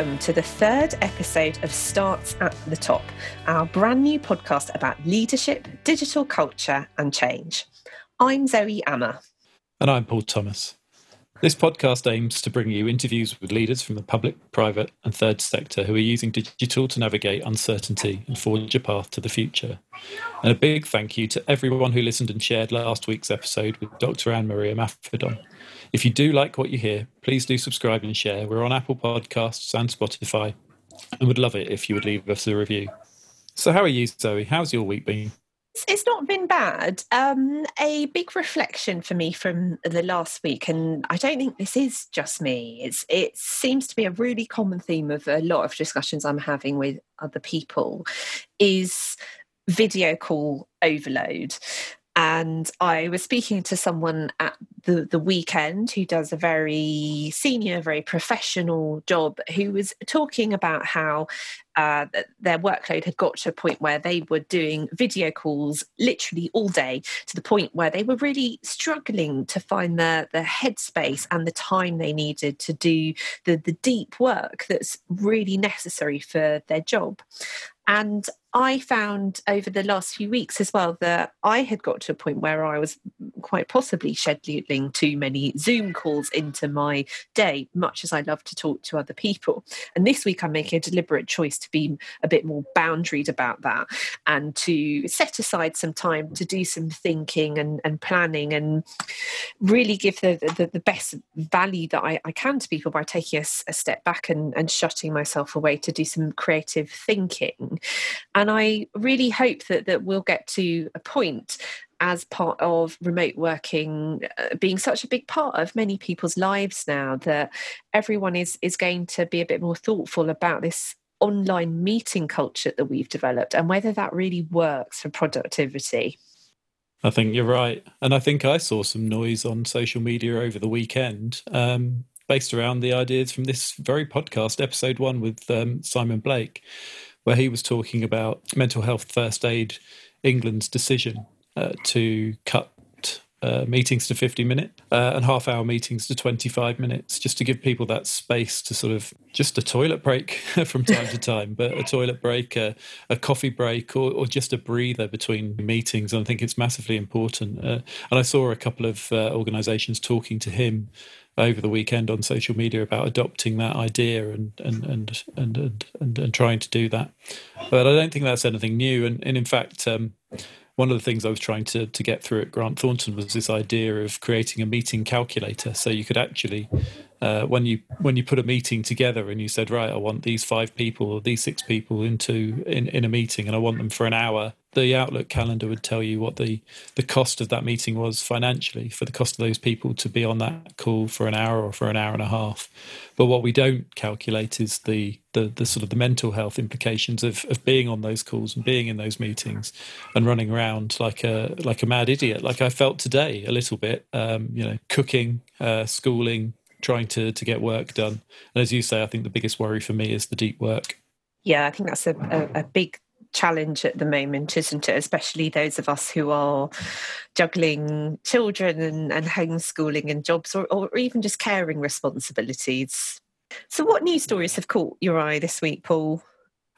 welcome to the third episode of Starts at the Top, our brand new podcast about leadership, digital culture and change. I'm Zoe Ammer. And I'm Paul Thomas. This podcast aims to bring you interviews with leaders from the public, private and third sector who are using digital to navigate uncertainty and forge a path to the future. And a big thank you to everyone who listened and shared last week's episode with Dr. Anne Maria Maffedon. If you do like what you hear, please do subscribe and share. We're on Apple Podcasts and Spotify and would love it if you would leave us a review. So how are you, Zoe? How's your week been? It's not been bad. A big reflection for me from the last week, and I don't think this is just me. It seems to be a really common theme of a lot of discussions I'm having with other people, is video call overload. And I was speaking to someone at the weekend who does a very senior, very professional job, who was talking about how their workload had got to a point where they were doing video calls literally all day, to the point where they were really struggling to find the headspace and the time they needed to do the deep work that's really necessary for their job. And I found over the last few weeks as well that I had got to a point where I was quite possibly scheduling too many Zoom calls into my day, much as I love to talk to other people. And this week I'm making a deliberate choice to be a bit more boundaried about that and to set aside some time to do some thinking and planning and really give the best value that I can to people by taking a step back and shutting myself away to do some creative thinking. And I really hope that we'll get to a point as part of remote working being such a big part of many people's lives now, that everyone is going to be a bit more thoughtful about this online meeting culture that we've developed and whether that really works for productivity. I think you're right. And I think I saw some noise on social media over the weekend based around the ideas from this very podcast, episode 1 with Simon Blake, where he was talking about Mental Health First Aid England's decision to cut meetings to 50 minutes and half-hour meetings to 25 minutes, just to give people that space to sort of just a toilet break from time to time, but a toilet break, a coffee break, or just a breather between meetings. And I think it's massively important. And I saw a couple of organisations talking to him over the weekend on social media about adopting that idea and trying to do that. But I don't think that's anything new. And in fact, one of the things I was trying to get through at Grant Thornton was this idea of creating a meeting calculator. So you could actually, when you put a meeting together and you said, right, I want these 5 people or these 6 people in a meeting and I want them for an hour, the Outlook calendar would tell you what the cost of that meeting was financially, for the cost of those people to be on that call for an hour or for an hour and a half. But what we don't calculate is the sort of the mental health implications of being on those calls and being in those meetings and running around like a mad idiot, like I felt today a little bit, cooking, schooling, trying to get work done. And as you say, I think the biggest worry for me is the deep work. Yeah, I think that's a big challenge at the moment, isn't it? Especially those of us who are juggling children and homeschooling and jobs or even just caring responsibilities. So what news stories have caught your eye this week, Paul?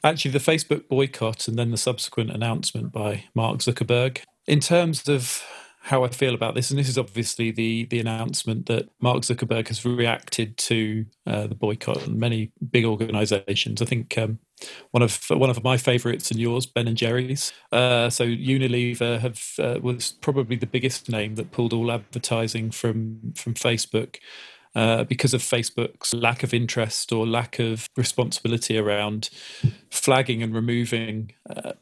Actually, the Facebook boycott and then the subsequent announcement by Mark Zuckerberg. In terms of how I feel about this, and this is obviously the announcement that Mark Zuckerberg has reacted to the boycott and many big organisations. I think one of my favourites and yours, Ben and Jerry's. So Unilever was probably the biggest name that pulled all advertising from Facebook because of Facebook's lack of interest or lack of responsibility around flagging and removing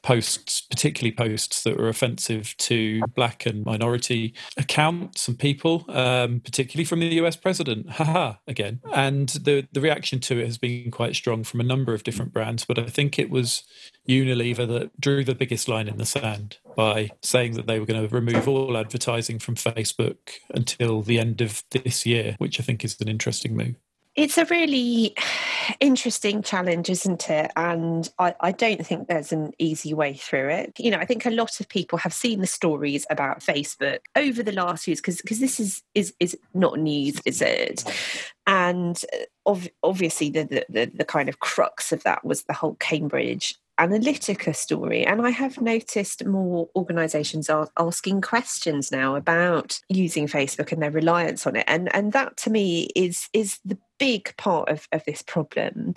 posts, particularly posts that were offensive to black and minority accounts and people, particularly from the US president. Haha, again. And the reaction to it has been quite strong from a number of different brands, but I think it was Unilever that drew the biggest line in the sand by saying that they were going to remove all advertising from Facebook until the end of this year, which I think is an interesting move. It's a really interesting challenge, isn't it? And I don't think there's an easy way through it. You know, I think a lot of people have seen the stories about Facebook over the last years, because this is not news, is it? And obviously the kind of crux of that was the whole Cambridge Analytica story. And I have noticed more organisations are asking questions now about using Facebook and their reliance on it. And that to me is the big part of this problem,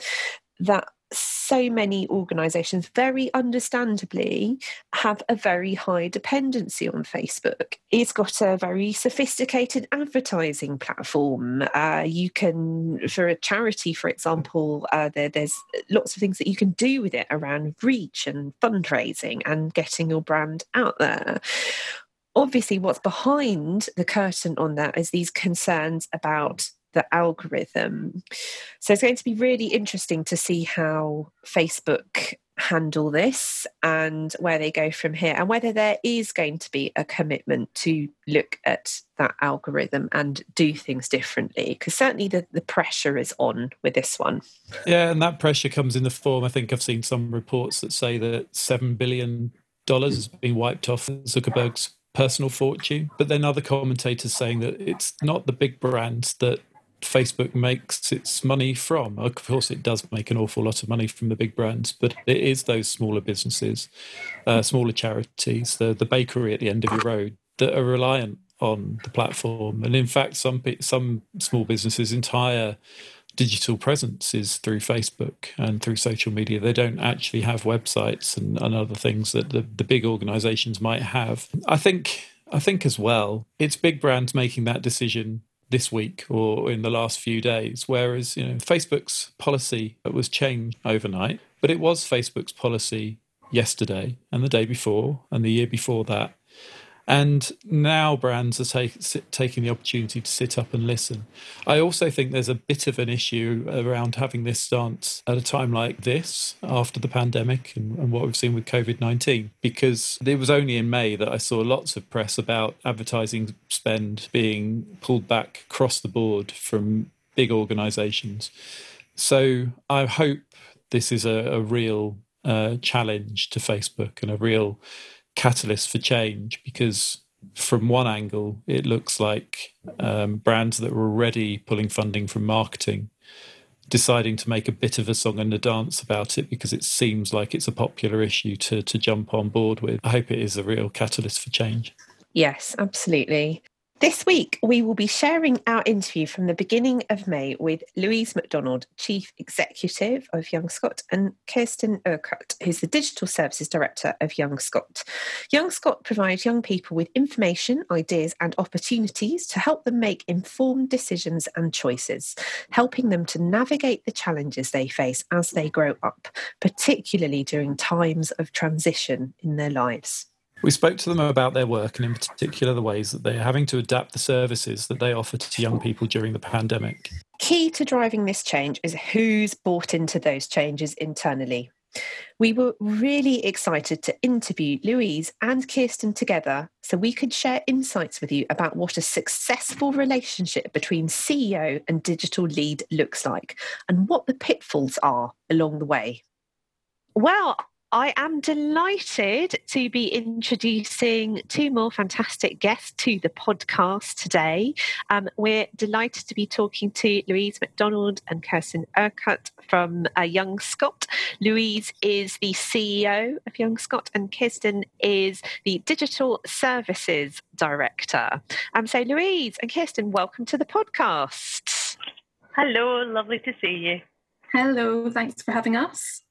that so many organisations very understandably have a very high dependency on Facebook. It's got a very sophisticated advertising platform. You can, for a charity, for example, there's lots of things that you can do with it around reach and fundraising and getting your brand out there. Obviously, what's behind the curtain on that is these concerns about the algorithm. So it's going to be really interesting to see how Facebook handle this and where they go from here, and whether there is going to be a commitment to look at that algorithm and do things differently, because certainly the pressure is on with this one. Yeah, and that pressure comes in the form, I think I've seen some reports that say that $7 billion has been wiped off Zuckerberg's personal fortune, but then other commentators saying that it's not the big brands that Facebook makes its money from. Of course, it does make an awful lot of money from the big brands, but it is those smaller businesses, smaller charities, the bakery at the end of your road that are reliant on the platform. And in fact, some small businesses' entire digital presence is through Facebook and through social media. They don't actually have websites and other things that the big organisations might have. I think as well, it's big brands making that decision this week or in the last few days, whereas, you know, Facebook's policy was changed overnight, but it was Facebook's policy yesterday and the day before and the year before that. And now brands are taking the opportunity to sit up and listen. I also think there's a bit of an issue around having this stance at a time like this, after the pandemic and what we've seen with COVID-19, because it was only in May that I saw lots of press about advertising spend being pulled back across the board from big organisations. So I hope this is a real challenge to Facebook and a real catalyst for change, because from one angle it looks like brands that were already pulling funding from marketing deciding to make a bit of a song and a dance about it, because it seems like it's a popular issue to jump on board with. I hope it is a real catalyst for change. Yes, absolutely. This week, we will be sharing our interview from the beginning of May with Louise MacDonald, Chief Executive of Young Scot, and Kirsten Urquhart, who's the Digital Services Director of Young Scot. Young Scot provides young people with information, ideas and opportunities to help them make informed decisions and choices, helping them to navigate the challenges they face as they grow up, particularly during times of transition in their lives. We spoke to them about their work and in particular the ways that they're having to adapt the services that they offer to young people during the pandemic. Key to driving this change is who's bought into those changes internally. We were really excited to interview Louise and Kirsten together so we could share insights with you about what a successful relationship between CEO and digital lead looks like and what the pitfalls are along the way. Well, I am delighted to be introducing two more fantastic guests to the podcast today. We're delighted to be talking to Louise MacDonald and Kirsten Urquhart from Young Scot. Louise is the CEO of Young Scot and Kirsten is the Digital Services Director. So Louise and Kirsten, welcome to the podcast. Hello, lovely to see you. Hello, thanks for having us.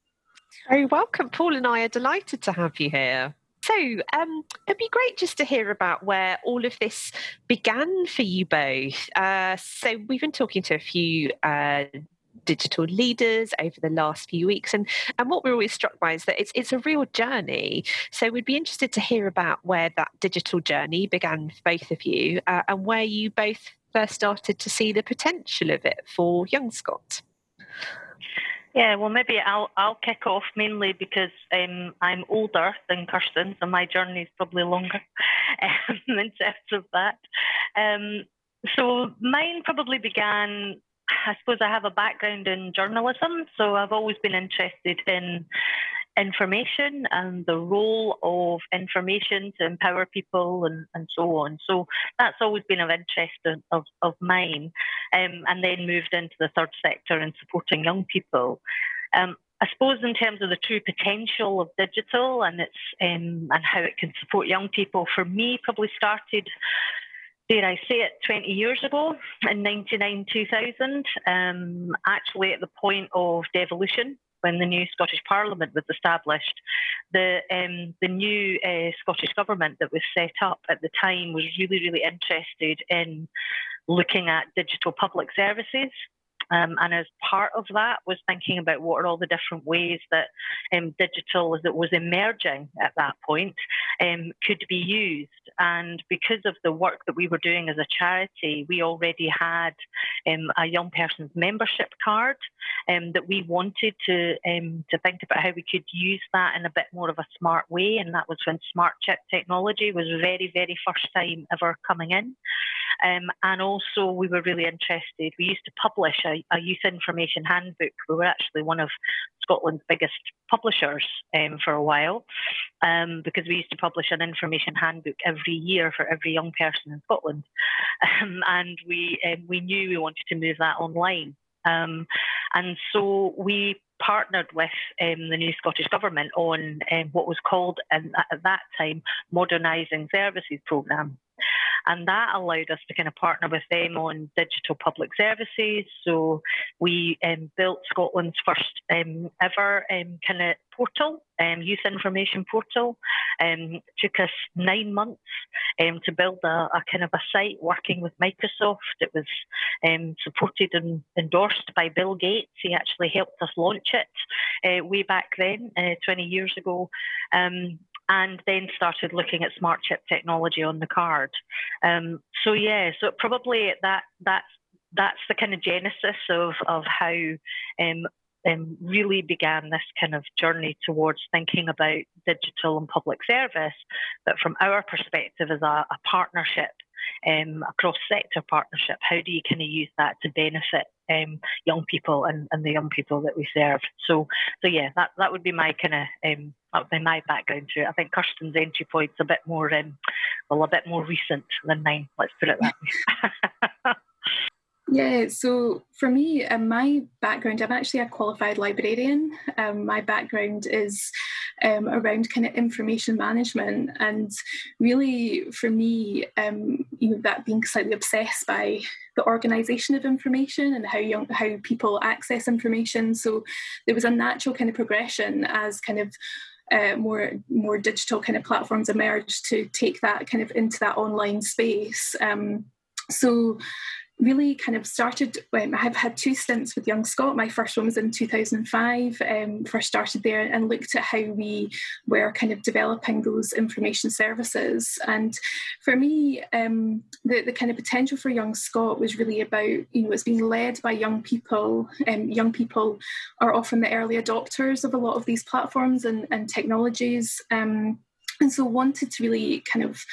Very welcome. Paul and I are delighted to have you here. So it'd be great just to hear about where all of this began for you both. So we've been talking to a few digital leaders over the last few weeks, and what we're always struck by is that it's a real journey. So we'd be interested to hear about where that digital journey began for both of you and where you both first started to see the potential of it for Young Scot. Yeah, well, maybe I'll kick off, mainly because I'm older than Kirsten, so my journey is probably longer in terms of that. So mine probably began I suppose I have a background in journalism, so I've always been interested in information and the role of information to empower people and so on. So that's always been of interest of mine, and then moved into the third sector and supporting young people. I suppose in terms of the true potential of digital and its and how it can support young people, for me probably started, dare I say it, 20 years ago in 1999-2000, actually at the point of devolution, when the new Scottish Parliament was established. The new Scottish government that was set up at the time was really, really interested in looking at digital public services. And as part of that was thinking about what are all the different ways that digital, as it was emerging at that point, could be used. And because of the work that we were doing as a charity, we already had a young person's membership card that we wanted to think about how we could use that in a bit more of a smart way. And that was when smart chip technology was very, very first time ever coming in. And also we were really interested, we used to publish a youth information handbook. We were actually one of Scotland's biggest publishers for a while, because we used to publish an information handbook every year for every young person in Scotland. And we knew we wanted to move that online. And so we partnered with the new Scottish Government on what was called, at that time, Modernising Services Programme. And that allowed us to kind of partner with them on digital public services. So we built Scotland's first ever kind of portal, youth information portal. It took us 9 months to build a kind of a site working with Microsoft. It was supported and endorsed by Bill Gates. He actually helped us launch it way back then, 20 years ago. And then started looking at smart chip technology on the card. So probably that's the kind of genesis of how really began this kind of journey towards thinking about digital and public service, but from our perspective as a partnership, a cross-sector partnership. How do you kind of use that to benefit young people and the young people that we serve? So that would be my kind of that would be my background to it. I think Kirsten's entry point's a bit more a bit more recent than mine. Let's put it that way. Yeah, so for me, my background, I'm actually a qualified librarian. My background is around kind of information management, and really for me, that being slightly obsessed by the organisation of information and how people access information. So there was a natural kind of progression as kind of more digital kind of platforms emerged to take that kind of into that online space. So really kind of started, I have had 2 stints with Young Scot. My first one was in 2005, first started there and looked at how we were kind of developing those information services. And for me, the kind of potential for Young Scot was really about, it's being led by young people. Young people are often the early adopters of a lot of these platforms and technologies. And so wanted to really kind of,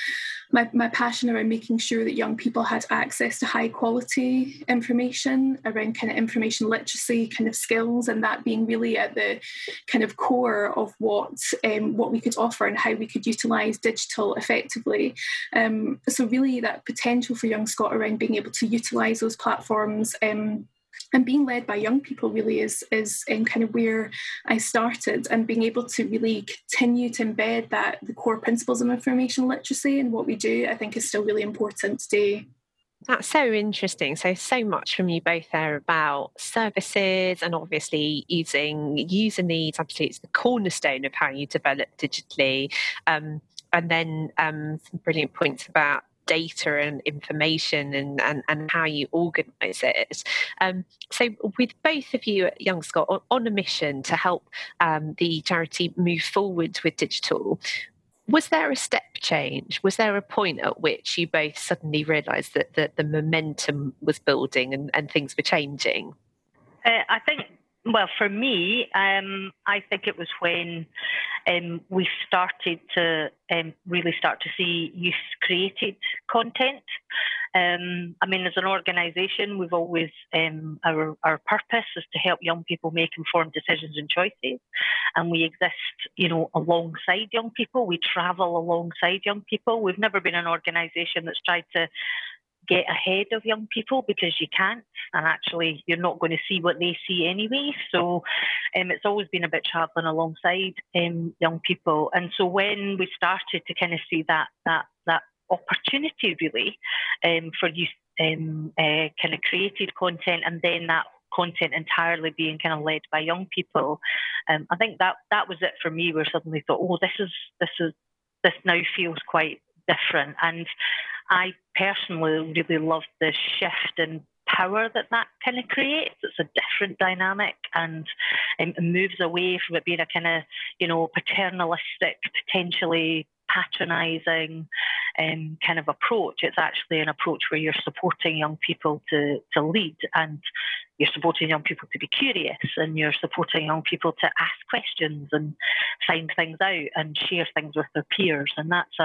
my passion around making sure that young people had access to high quality information around kind of information literacy kind of skills, and that being really at the kind of core of what we could offer and how we could utilise digital effectively. So really that potential for Young Scot around being able to utilise those platforms and being led by young people really is kind of where I started, and being able to really continue to embed that, the core principles of information literacy and what we do, I think is still really important today. That's so interesting. So much from you both there about services and obviously using user needs. Absolutely, it's the cornerstone of how you develop digitally. And then some brilliant points about data and information and how you organise it. So with both of you at Young Scot on a mission to help the charity move forward with digital, was there a step change? Was there a point at which you both suddenly realised that the momentum was building and things were changing? I think, well, for me, I think it was when we started to really start to see youth created content. I mean, as an organisation, we've always, our purpose is to help young people make informed decisions and choices. And we exist, you know, alongside young people. We travel alongside young people. We've never been an organisation that's tried to get ahead of young people, because you can't, and actually you're not going to see what they see anyway. So it's always been about travelling alongside young people. And so when we started to kind of see that opportunity really for youth kind of created content, and then that content entirely being kind of led by young people, I think that was it for me, where suddenly thought, oh, this now feels quite different. And I personally really love the shift in power that kind of creates. It's a different dynamic, and it moves away from it being a kind of, you know, paternalistic, potentially patronising kind of approach. It's actually an approach where you're supporting young people to lead, and you're supporting young people to be curious, and you're supporting young people to ask questions and find things out and share things with their peers. And that's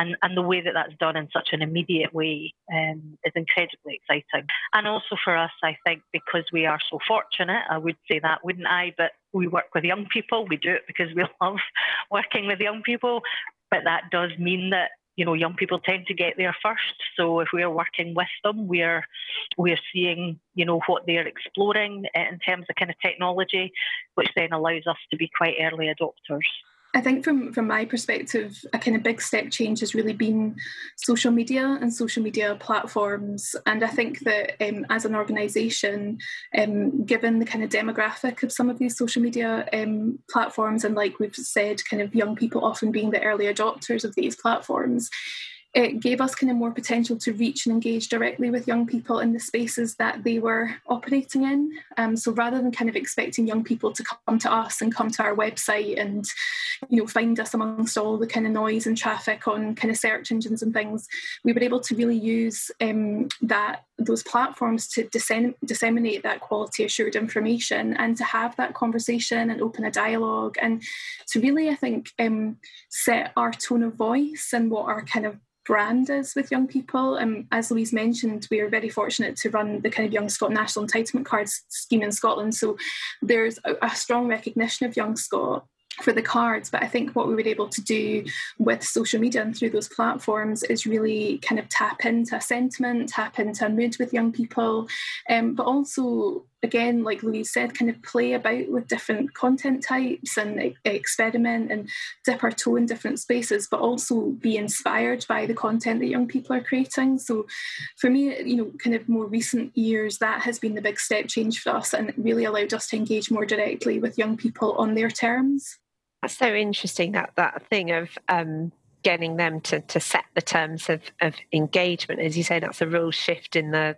and the way that's done in such an immediate way is incredibly exciting. And also for us, I think, because we are so fortunate, I would say that, wouldn't I? But we work with young people. We do it because we love working with young people. But that does mean that, you know, young people tend to get there first. So if we're working with them, we're seeing, you know, what they're exploring in terms of kind of technology, which then allows us to be quite early adopters. I think from my perspective, a kind of big step change has really been social media and social media platforms. And I think that as an organisation, given the kind of demographic of some of these social media platforms, and like we've said, kind of young people often being the early adopters of these platforms, it gave us kind of more potential to reach and engage directly with young people in the spaces that they were operating in. So rather than kind of expecting young people to come to us and come to our website and, you know, find us amongst all the kind of noise and traffic on kind of search engines and things, we were able to really use those platforms to disseminate that quality assured information, and to have that conversation and open a dialogue, and to really, I think, set our tone of voice and what our kind of brand is with young people. And as Louise mentioned, we are very fortunate to run the kind of Young Scot National Entitlement Cards scheme in Scotland. So there's a strong recognition of Young Scot for the cards, but I think what we were able to do with social media and through those platforms is really kind of tap into a sentiment, tap into a mood with young people, but also, again, like Louise said, kind of play about with different content types and experiment and dip our toe in different spaces, but also be inspired by the content that young people are creating. So for me, you know, kind of more recent years, that has been the big step change for us, and it really allowed us to engage more directly with young people on their terms. That's so interesting, that thing of getting them to set the terms of engagement. As you say, that's a real shift in the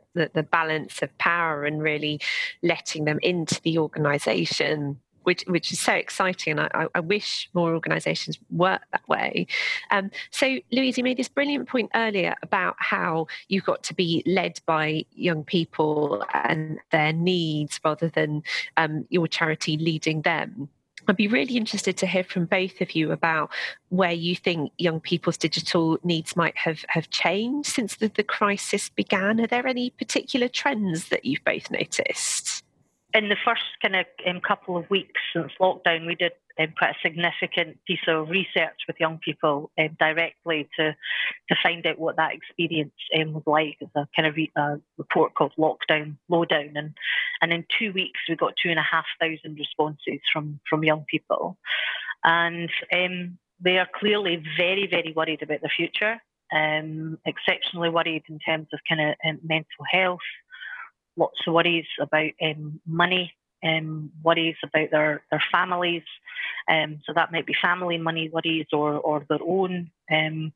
balance of power, and really letting them into the organisation, which is so exciting. And I wish more organisations work that way. So, Louise, you made this brilliant point earlier about how you got to be led by young people and their needs, rather than your charity leading them. I'd be really interested to hear from both of you about where you think young people's digital needs might have changed since the crisis began. Are there any particular trends that you've both noticed? In the first kind of couple of weeks since lockdown, we did quite a significant piece of research with young people directly to find out what that experience was like. It's a kind of report called Lockdown Lowdown, and in 2 weeks we got 2,500 responses from young people, and they are clearly very, very worried about their future, exceptionally worried in terms of kind of mental health. Lots of worries about money, worries about their families. So that might be family money worries or their own. And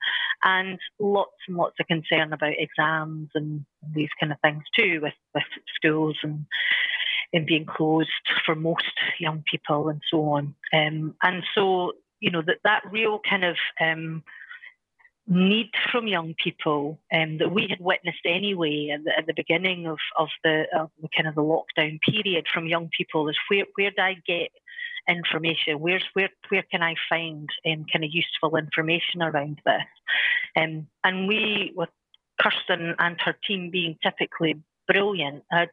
lots of concern about exams and these kind of things too, with schools and being closed for most young people and so on. And so, you know, that real kind of need from young people that we had witnessed anyway at the beginning of the kind of the lockdown period from young people is where do I get information? Where can I find kind of useful information around this? And we were Kirsten and her team being typically brilliant, had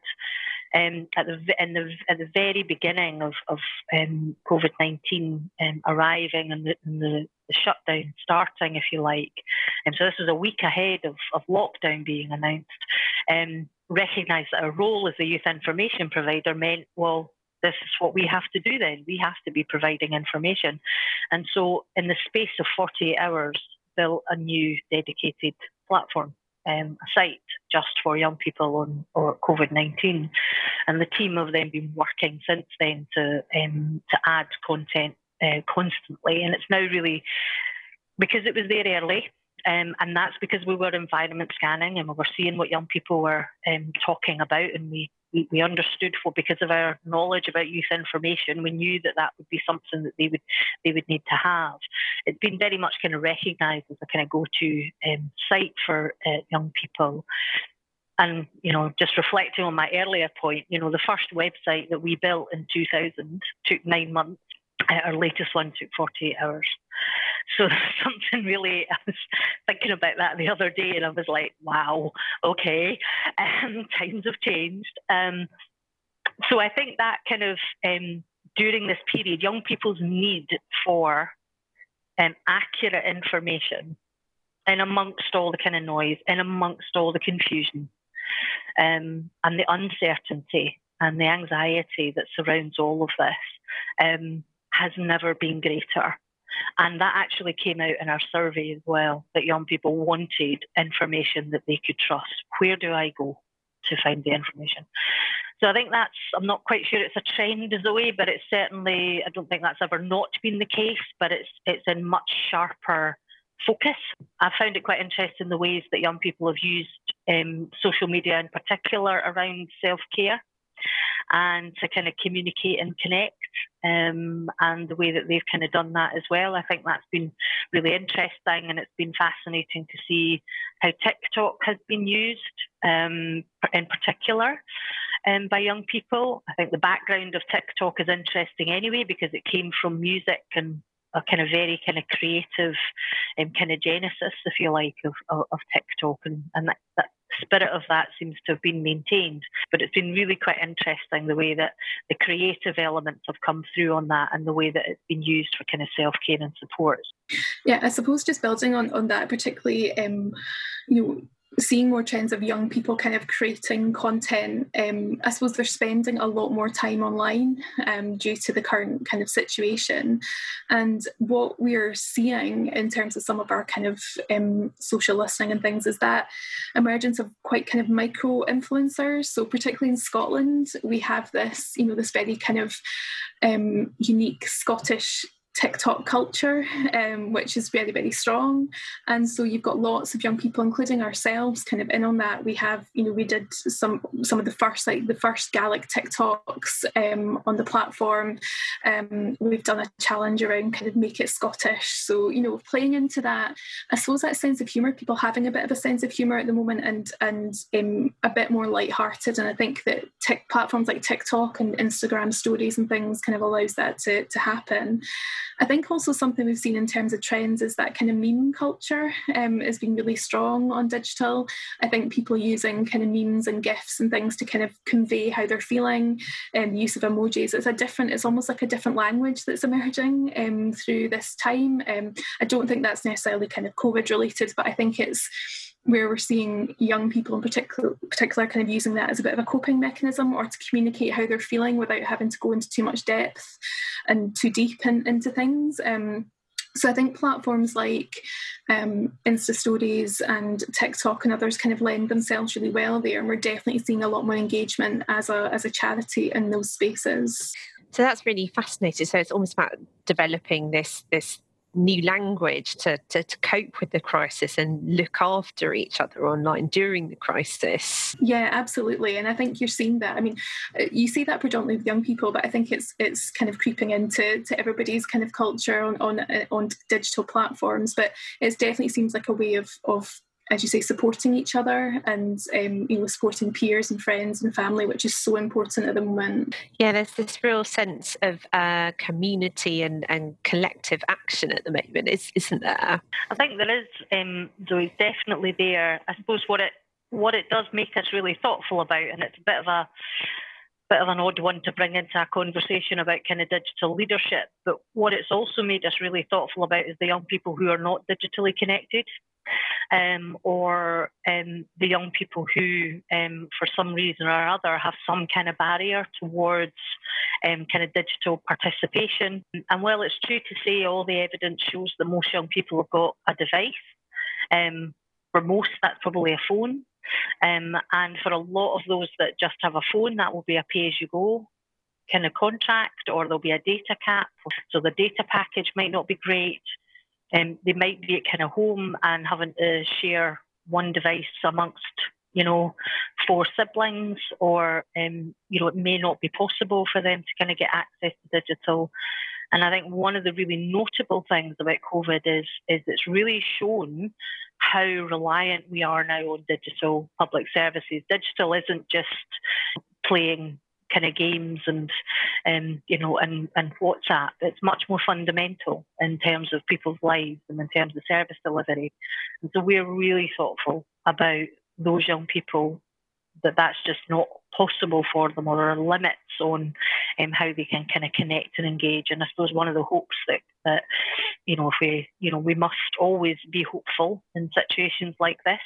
at the very beginning of COVID-19 arriving and the shutdown starting, if you like, and so this was a week ahead of lockdown being announced, recognised that our role as a youth information provider meant, well, this is what we have to do then. We have to be providing information. And so in the space of 48 hours, built a new dedicated platform, a site just for young people on COVID-19. And the team have then been working since then to add content constantly. And it's now really, because it was there early, and that's because we were environment scanning and we were seeing what young people were talking about, and we understood, because of our knowledge about youth information, we knew that would be something that they would need to have. It's been very much kind of recognised as a kind of go-to site for young people. And, you know, just reflecting on my earlier point, you know, the first website that we built in 2000 took 9 months. Our latest one took 48 hours. So something really, I was thinking about that the other day, and I was like, wow, okay, times have changed. So I think that kind of, during this period, young people's need for accurate information, and amongst all the kind of noise, and amongst all the confusion, and the uncertainty and the anxiety that surrounds all of this, has never been greater. And that actually came out in our survey as well, that young people wanted information that they could trust. Where do I go to find the information? So I think that's, I'm not quite sure it's a trend, Zoe, but it's certainly, I don't think that's ever not been the case, but it's in much sharper focus. I found it quite interesting the ways that young people have used social media in particular around self-care and to kind of communicate and connect, and the way that they've kind of done that as well. I think that's been really interesting, and it's been fascinating to see how TikTok has been used in particular by young people. I think the background of TikTok is interesting anyway, because it came from music and a kind of very kind of creative kind of genesis, if you like, of TikTok, and that spirit of that seems to have been maintained. But it's been really quite interesting the way that the creative elements have come through on that, and the way that it's been used for kind of self-care and support. Yeah, I suppose just building on that, particularly, you know, seeing more trends of young people kind of creating content. I suppose they're spending a lot more time online due to the current kind of situation. And what we're seeing in terms of some of our kind of social listening and things is that emergence of quite kind of micro influencers. So particularly in Scotland, we have this, you know, this very kind of unique Scottish TikTok culture, which is very, very strong. And so you've got lots of young people, including ourselves, kind of in on that. We have, you know, we did some of the first, like the first Gaelic TikToks on the platform. We've done a challenge around kind of make it Scottish. So, you know, playing into that, I suppose that sense of humour, people having a bit of a sense of humour at the moment, and a bit more lighthearted. And I think that platforms like TikTok and Instagram stories and things kind of allows that to happen. I think also something we've seen in terms of trends is that kind of meme culture has been really strong on digital. I think people using kind of memes and GIFs and things to kind of convey how they're feeling, and use of emojis. It's almost like a different language that's emerging through this time. I don't think that's necessarily kind of COVID related, but I think it's where we're seeing young people in particular kind of using that as a bit of a coping mechanism, or to communicate how they're feeling without having to go into too much depth and too deep into things. So I think platforms like Insta Stories and TikTok and others kind of lend themselves really well there, and we're definitely seeing a lot more engagement as a charity in those spaces. So that's really fascinating. So it's almost about developing this new language to cope with the crisis and look after each other online during the crisis. Yeah, absolutely. And I think you're seeing that. I mean, you see that predominantly with young people, but I think it's kind of creeping into everybody's kind of culture on digital platforms. But it definitely seems like a way of as you say, supporting each other and supporting peers and friends and family, which is so important at the moment. Yeah, there's this real sense of community and collective action at the moment, isn't there? I think there is, Zoe, definitely there. I suppose what it does make us really thoughtful about, and it's a bit of an odd one to bring into a conversation about kind of digital leadership, but what it's also made us really thoughtful about is the young people who are not digitally connected, or the young people who, for some reason or other, have some kind of barrier towards kind of digital participation. And while it's true to say all the evidence shows that most young people have got a device, for most that's probably a phone. And for a lot of those that just have a phone, that will be a pay-as-you-go kind of contract, or there'll be a data cap. So the data package might not be great. They might be at kind of home and having to share one device amongst, four siblings, or, it may not be possible for them to kind of get access to digital. And I think one of the really notable things about COVID is it's really shown how reliant we are now on digital public services. Digital isn't just playing kind of games and WhatsApp. It's much more fundamental in terms of people's lives and in terms of service delivery. And so we're really thoughtful about those young people, that's just not possible for them, or there are limits on how they can kind of connect and engage. And I suppose one of the hopes that we must always be hopeful in situations like this,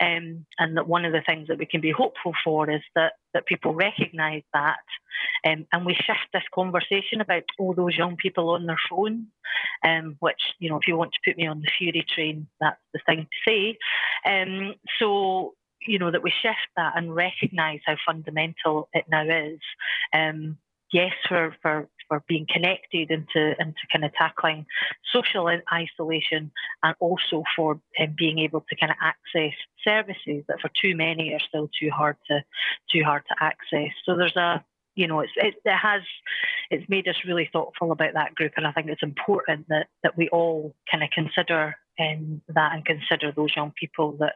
and that one of the things that we can be hopeful for is that people recognise that, and we shift this conversation about all those young people on their phone, which, if you want to put me on the fury train, that's the thing to say. So that we shift that and recognise how fundamental it now is. Yes, for being connected into kind of tackling social isolation, and also for being able to kind of access services that for too many are still too hard to access. So there's it's made us really thoughtful about that group, and I think it's important that we all kind of consider that and consider those young people that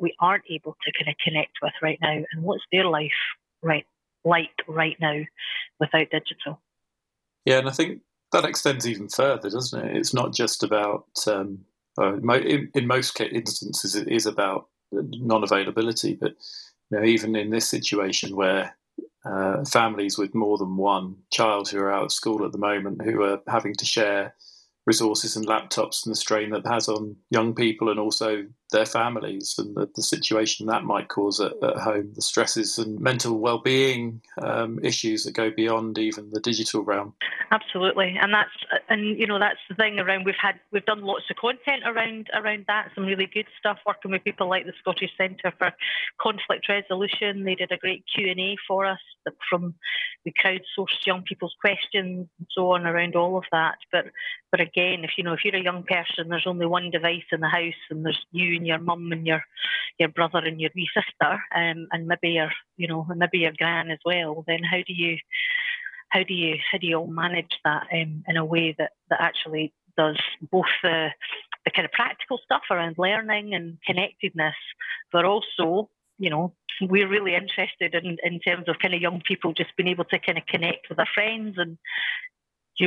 we aren't able to kind of connect with right now, and what's their life right now without digital. Yeah, and I think that extends even further, doesn't it? It's not just about in most instances it is about non-availability, but even in this situation where families with more than one child who are out of school at the moment, who are having to share resources and laptops, and the strain that has on young people and also their families, and the situation that might cause at home, the stresses and mental well-being issues that go beyond even the digital realm. Absolutely, and that's the thing around. We've done lots of content around that. Some really good stuff, working with people like the Scottish Centre for Conflict Resolution. They did a great Q&A for us. We crowdsourced young people's questions and so on around all of that. But again, if you're a young person, there's only one device in the house, and there's you and your mum and your brother and your wee sister, and maybe your gran as well. Then how do you all manage that in a way that actually does both the kind of practical stuff around learning and connectedness, but also we're really interested in terms of kind of young people just being able to kind of connect with their friends, and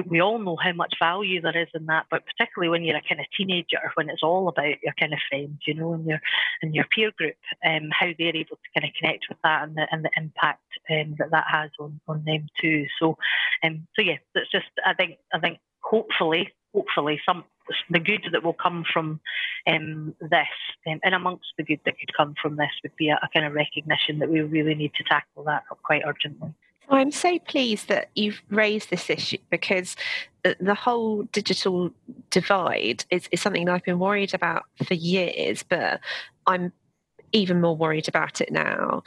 we all know how much value there is in that, but particularly when you're a kind of teenager, when it's all about your kind of friends, and your peer group, how they're able to kind of connect with that, and the impact that has on them too. So yeah, that's just I think hopefully the good that will come from this, and amongst the good that could come from this would be a kind of recognition that we really need to tackle that quite urgently. I'm so pleased that you've raised this issue, because the whole digital divide is something that I've been worried about for years, but I'm even more worried about it now.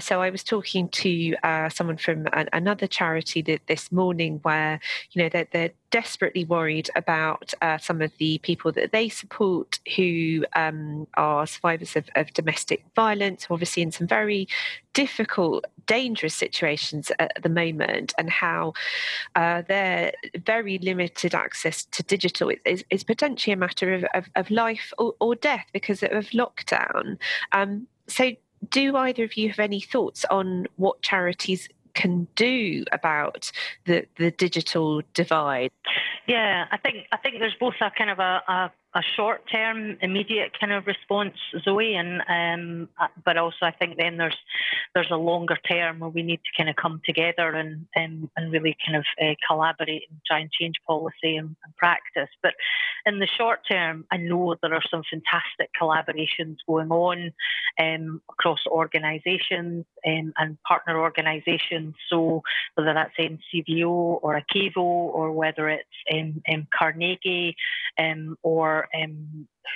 So I was talking to someone from another charity this morning, where they're desperately worried about some of the people that they support who are survivors of domestic violence, obviously in some very difficult, dangerous situations at the moment, and how their very limited access to digital is potentially a matter of life or death because of lockdown. So do either of you have any thoughts on what charities can do about the digital divide? Yeah, I think there's both a kind of a short-term, immediate kind of response, Zoe, and but also I think then there's a longer term where we need to kind of come together and really kind of collaborate and try and change policy and practice. But in the short term, I know there are some fantastic collaborations going on across organisations and partner organisations. So whether that's NCVO or Akevo, or whether it's Carnegie or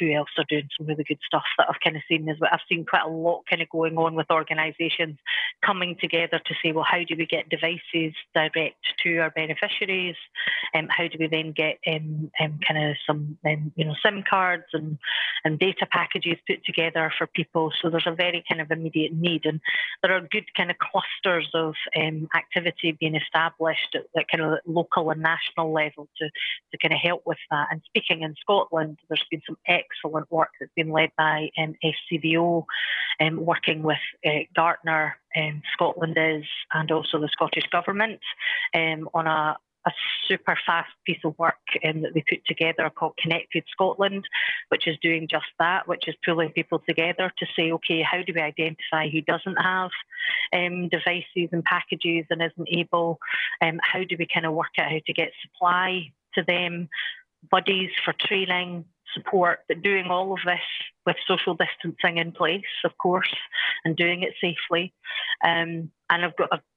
who else are doing some really good stuff that I've kind of seen as well. I've seen quite a lot kind of going on with organisations coming together to say, well, how do we get devices direct to our beneficiaries? How do we then get kind of some SIM cards and data packages put together for people? So there's a very kind of immediate need, and there are good kind of clusters of activity being established at kind of local and national level to kind of help with that. And speaking in Scotland, there's been some excellent work that's been led by SCVO, working with Gartner, Scotland is, and also the Scottish Government on a super fast piece of work that they put together called Connected Scotland, which is doing just that, which is pulling people together to say, okay, how do we identify who doesn't have devices and packages and isn't able? How do we kind of work out how to get supply to them, buddies for training, support, but doing all of this with social distancing in place, of course, and doing it safely. And I've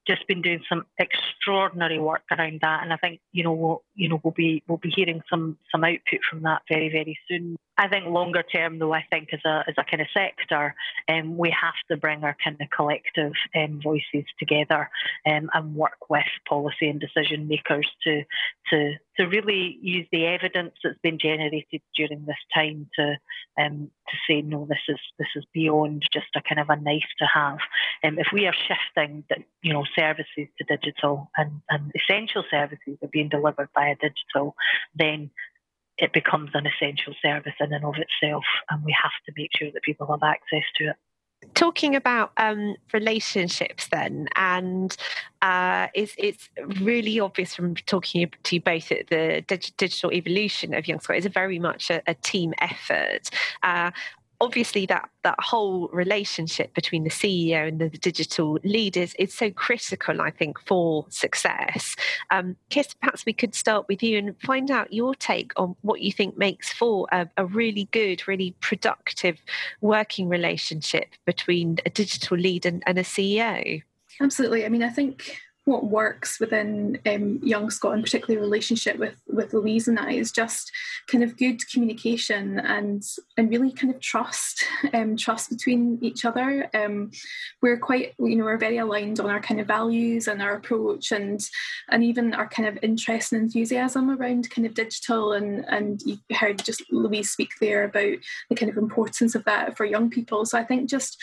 just been doing some extraordinary work around that, and I think we'll be hearing some output from that very, very soon. I think longer term, though, I think as a kind of sector, we have to bring our kind of collective voices together and work with policy and decision makers to really use the evidence that's been generated during this time to say, no, this is beyond just a kind of a nice to have. If we are shifting that, services to digital and essential services are being delivered via digital, then it becomes an essential service in and of itself, and we have to make sure that people have access to it. Talking about relationships then, and it's really obvious from talking to you both that the digital evolution of Young Scot is very much a team effort. Obviously, that whole relationship between the CEO and the digital leaders is so critical, I think, for success. Kirsten, perhaps we could start with you and find out your take on what you think makes for a really good, really productive working relationship between a digital lead and a CEO. Absolutely. I mean, I think what works within Young Scot, and particularly relationship with Louise and that, is just kind of good communication and really kind of trust between each other. We're quite, we're very aligned on our kind of values and our approach and even our kind of interest and enthusiasm around kind of digital. And you heard just Louise speak there about the kind of importance of that for young people. So I think just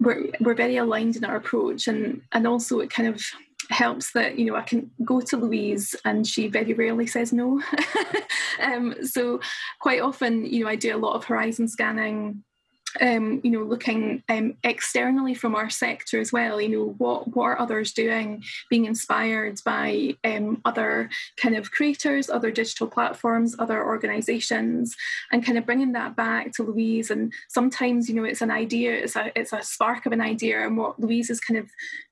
we're very aligned in our approach, and also it kind of helps that I can go to Louise and she very rarely says no. So quite often I do a lot of horizon scanning, looking externally from our sector as well, what are others doing, being inspired by other kind of creators, other digital platforms, other organisations, and kind of bringing that back to Louise. And sometimes, it's an idea, it's a spark of an idea, and what Louise is kind of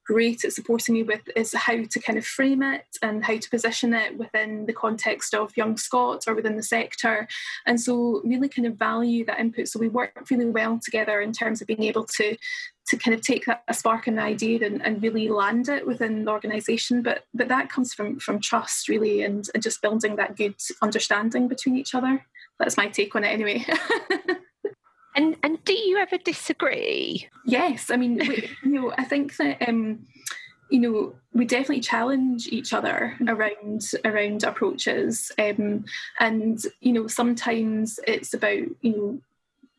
great at supporting me with is how to kind of frame it and how to position it within the context of Young Scot or within the sector, and so really kind of value that input. So we work really well together in terms of being able to kind of take a spark and idea and really land it within the organisation, but that comes from trust really, and just building that good understanding between each other. That's my take on it anyway. And do you ever disagree? Yes, I mean, I think that you know, we definitely challenge each other around approaches. And, you know, sometimes it's about, you know,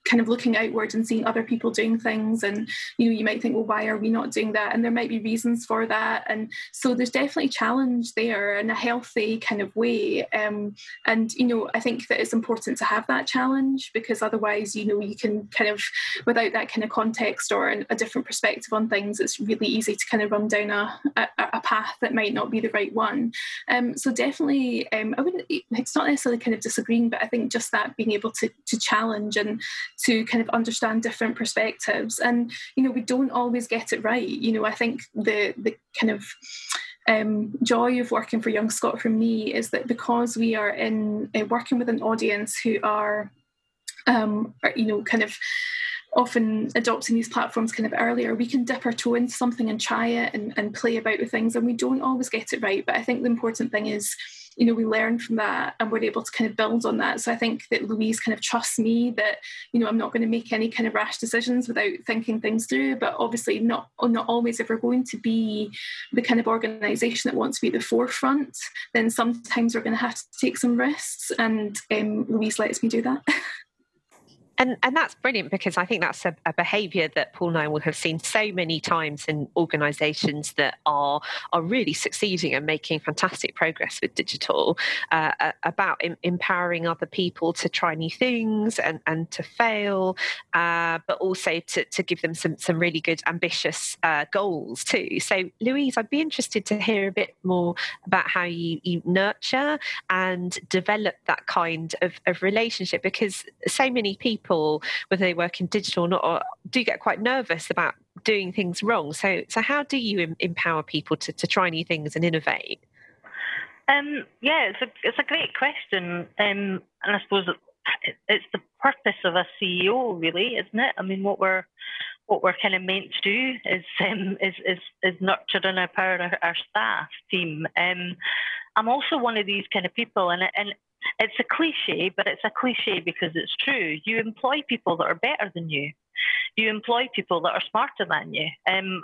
kind of looking outward and seeing other people doing things, and you know, you might think, well, why are we not doing that? And there might be reasons for that, and so there's definitely challenge there in a healthy kind of way. And you know, I think that it's important to have that challenge, because otherwise, you know, you can kind of, without that kind of context or a different perspective on things, it's really easy to kind of run down a path that might not be the right one. So definitely, I wouldn't, it's not necessarily kind of disagreeing, but I think just that being able to challenge and to kind of understand different perspectives. And, you know, we don't always get it right. You know, I think the kind of joy of working for Young Scot for me is that because we are in working with an audience who are, you know, kind of often adopting these platforms kind of earlier, we can dip our toe into something and try it and play about with things, and we don't always get it right. But I think the important thing is, you know, we learn from that and we're able to kind of build on that. So I think that Louise kind of trusts me that, you know, I'm not going to make any kind of rash decisions without thinking things through, but obviously not always. If we're going to be the kind of organisation that wants to be at the forefront, then sometimes we're going to have to take some risks, and Louise lets me do that. And that's brilliant, because I think that's a behaviour that Paul and I will have seen so many times in organisations that are really succeeding and making fantastic progress with digital, about empowering other people to try new things and to fail, but also to give them some really good ambitious goals too. So Louise, I'd be interested to hear a bit more about how you nurture and develop that kind of relationship, because so many people, whether they work in digital or not, or do get quite nervous about doing things wrong. So how do you empower people to try new things and innovate? Yeah, it's a great question. And I suppose it's the purpose of a CEO, really, isn't it? I mean, what we're kind of meant to do is nurture and empower our staff team. I'm also one of these kind of people, and it's a cliche, but it's a cliche because it's true. You employ people that are better than you. You employ people that are smarter than you. And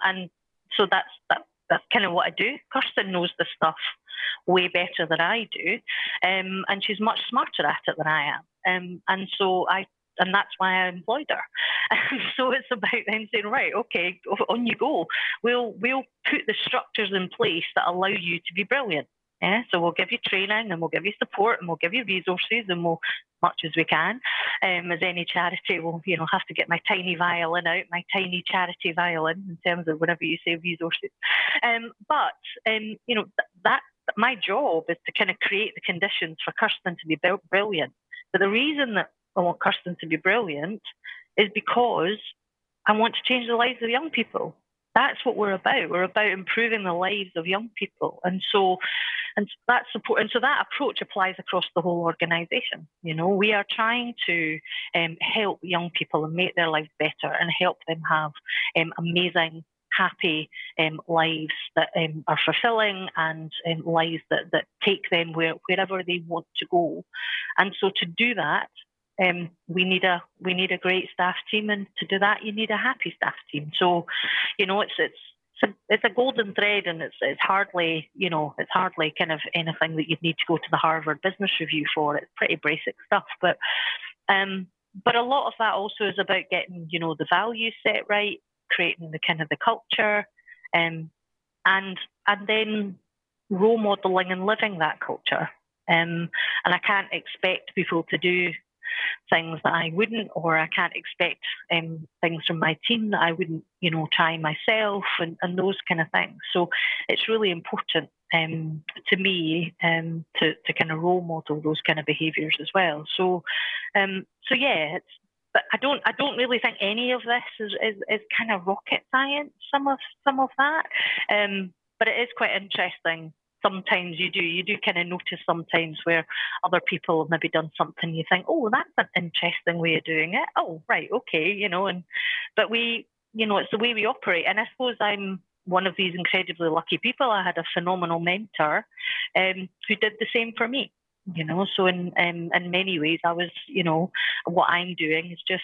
so that's kind of what I do. Kirsten knows this stuff way better than I do. And she's much smarter at it than I am. And that's why I employed her. So it's about them saying, right, okay, on you go. We'll put the structures in place that allow you to be brilliant. Yeah, so we'll give you training, and we'll give you support, and we'll give you resources, and we'll, as much as we can, as any charity, will, you know, have to get my tiny violin out, my tiny charity violin, in terms of whenever you say resources. But you know, that my job is to kind of create the conditions for Kirsten to be brilliant. But the reason that I want Kirsten to be brilliant is because I want to change the lives of young people. That's what we're about. We're about improving the lives of young people, and so that approach applies across the whole organisation. You know, we are trying to help young people and make their lives better, and help them have amazing, happy lives that are fulfilling, and lives that take them wherever they want to go. And so, to do that, we need a great staff team, and to do that, you need a happy staff team. So, you know, it's a golden thread, and it's hardly kind of anything that you'd need to go to the Harvard Business Review for. It's pretty basic stuff, but a lot of that also is about getting, you know, the value set right, creating the kind of the culture, and then role modeling and living that culture. And I can't expect people to do things that I wouldn't, or I can't expect things from my team that I wouldn't, you know, try myself, and those kind of things. So it's really important to me to kind of role model those kind of behaviours as well. So yeah, but I don't really think any of this is kind of rocket science. Some of that, but it is quite interesting. Sometimes you do kind of notice sometimes where other people have maybe done something, you think, oh, that's an interesting way of doing it. Oh, right, okay, you know, but we, you know, it's the way we operate. And I suppose I'm one of these incredibly lucky people. I had a phenomenal mentor who did the same for me. you know. So in many ways, I was, you know, what I'm doing is just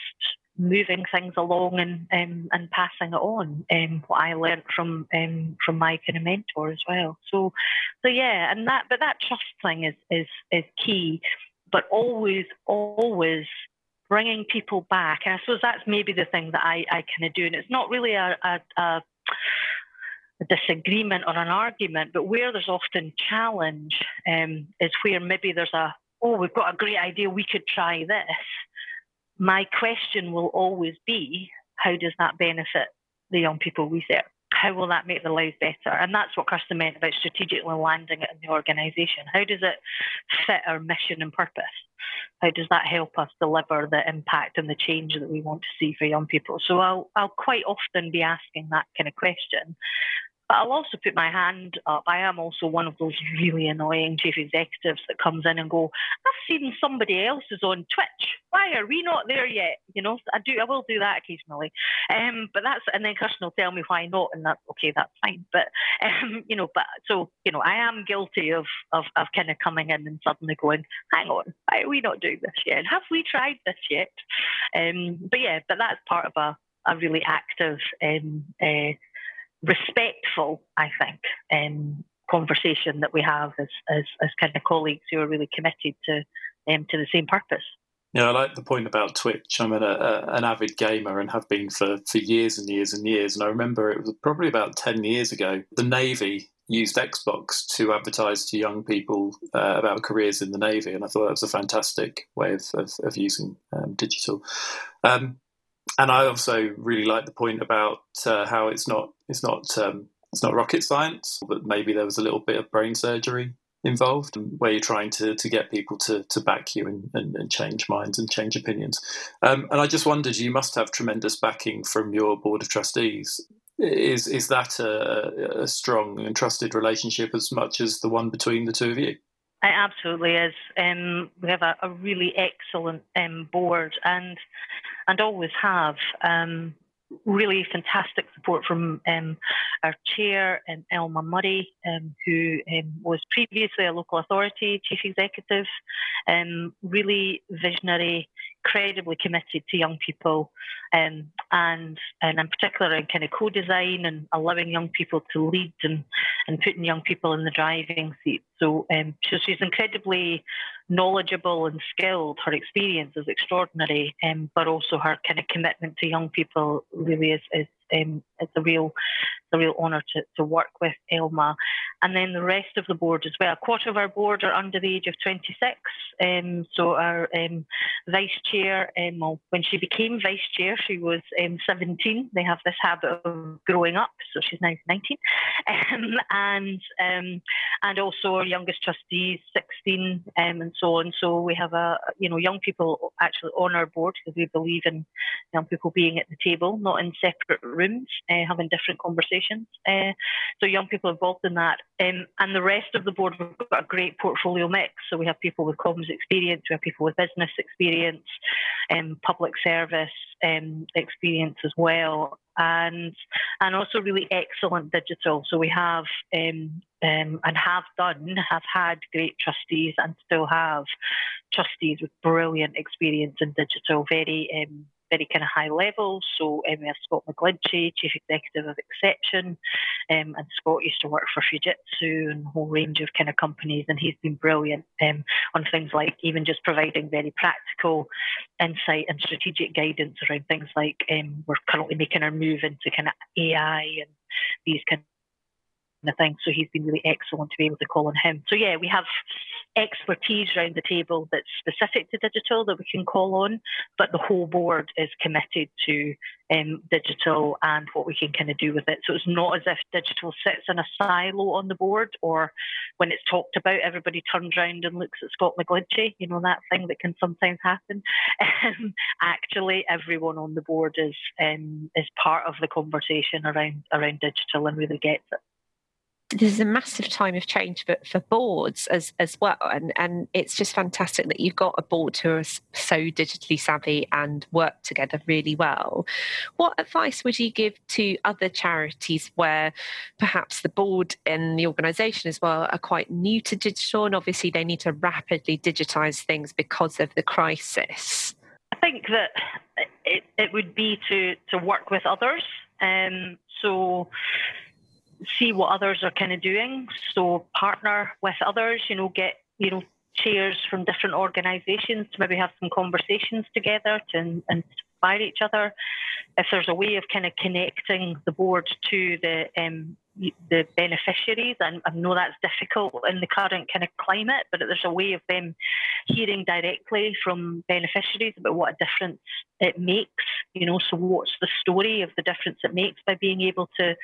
moving things along and passing it on. What I learned from my kind of mentor as well. So yeah, and that trust thing is key. But always bringing people back, and I suppose that's maybe the thing that I kind of do. And it's not really a disagreement or an argument, but where there's often challenge is where maybe there's we've got a great idea, we could try this. My question will always be, how does that benefit the young people we serve? How will that make their lives better? And that's what Kirsten meant about strategically landing it in the organisation. How does it fit our mission and purpose? How does that help us deliver the impact and the change that we want to see for young people? So I'll quite often be asking that kind of question. But I'll also put my hand up. I am also one of those really annoying chief executives that comes in and go, I've seen somebody else is on Twitch. Why are we not there yet? You know, I will do that occasionally. But and then Kirsten will tell me why not, and that's okay, that's fine. But, you know, I am guilty of kind of coming in and suddenly going, hang on, why are we not doing this yet? And have we tried this yet? But that's part of a really active, respectful, I think, conversation that we have as kind of colleagues who are really committed to the same purpose. Yeah, I like the point about Twitch. I'm an avid gamer and have been for years and years and years. And I remember it was probably about 10 years ago, the Navy used Xbox to advertise to young people about careers in the Navy. And I thought that was a fantastic way of using digital. And I also really like the point about how it's not rocket science, but maybe there was a little bit of brain surgery involved, where you're trying to get people to back you and change minds and change opinions. And I just wondered, you must have tremendous backing from your board of trustees. Is that a strong and trusted relationship as much as the one between the two of you? It absolutely is. We have a really excellent board and always have really fantastic support from our chair, Elma Murray, who was previously a local authority chief executive, really visionary, incredibly committed to young people, and in particular in kind of co-design and allowing young people to lead and putting young people in the driving seat. So she's incredibly knowledgeable and skilled. Her experience is extraordinary, but also her kind of commitment to young people really is it's a real honour to work with Elma. And then the rest of the board as well. A quarter of our board are under the age of 26. So our vice chair, when she became vice chair, she was 17. They have this habit of growing up, so she's now 19. And also our youngest trustees, 16, and so on. So we have young people actually on our board because we believe in young people being at the table, not in separate rooms, having different conversations. So young people involved in that. And the rest of the board, we've got a great portfolio mix. So we have people with comms experience, we have people with business experience, public service experience as well, and also really excellent digital. So we have had great trustees and still have trustees with brilliant experience in digital, very kind of high levels. So we have Scott McGlinchey, Chief Executive of Exception, and Scott used to work for Fujitsu and a whole range of kind of companies, and he's been brilliant on things like even just providing very practical insight and strategic guidance around things like we're currently making our move into kind of AI and these kind of things. So he's been really excellent to be able to call on him. So yeah, we have expertise around the table that's specific to digital that we can call on, but the whole board is committed to digital and what we can kind of do with it. So it's not as if digital sits in a silo on the board, or when it's talked about, everybody turns around and looks at Scott McGlinchey, you know, that thing that can sometimes happen. Actually, everyone on the board is part of the conversation around digital and really gets it. there's a massive time of change for boards as well. And it's just fantastic that you've got a board who are so digitally savvy and work together really well. What advice would you give to other charities where perhaps the board and the organisation as well are quite new to digital, and obviously they need to rapidly digitise things because of the crisis? I think that it would be to work with others. So see what others are kind of doing. So partner with others, get, chairs from different organisations to maybe have some conversations together and inspire each other. If there's a way of kind of connecting the board to the beneficiaries, and I know that's difficult in the current kind of climate, but there's a way of them hearing directly from beneficiaries about what a difference it makes, so what's the story of the difference it makes by being able to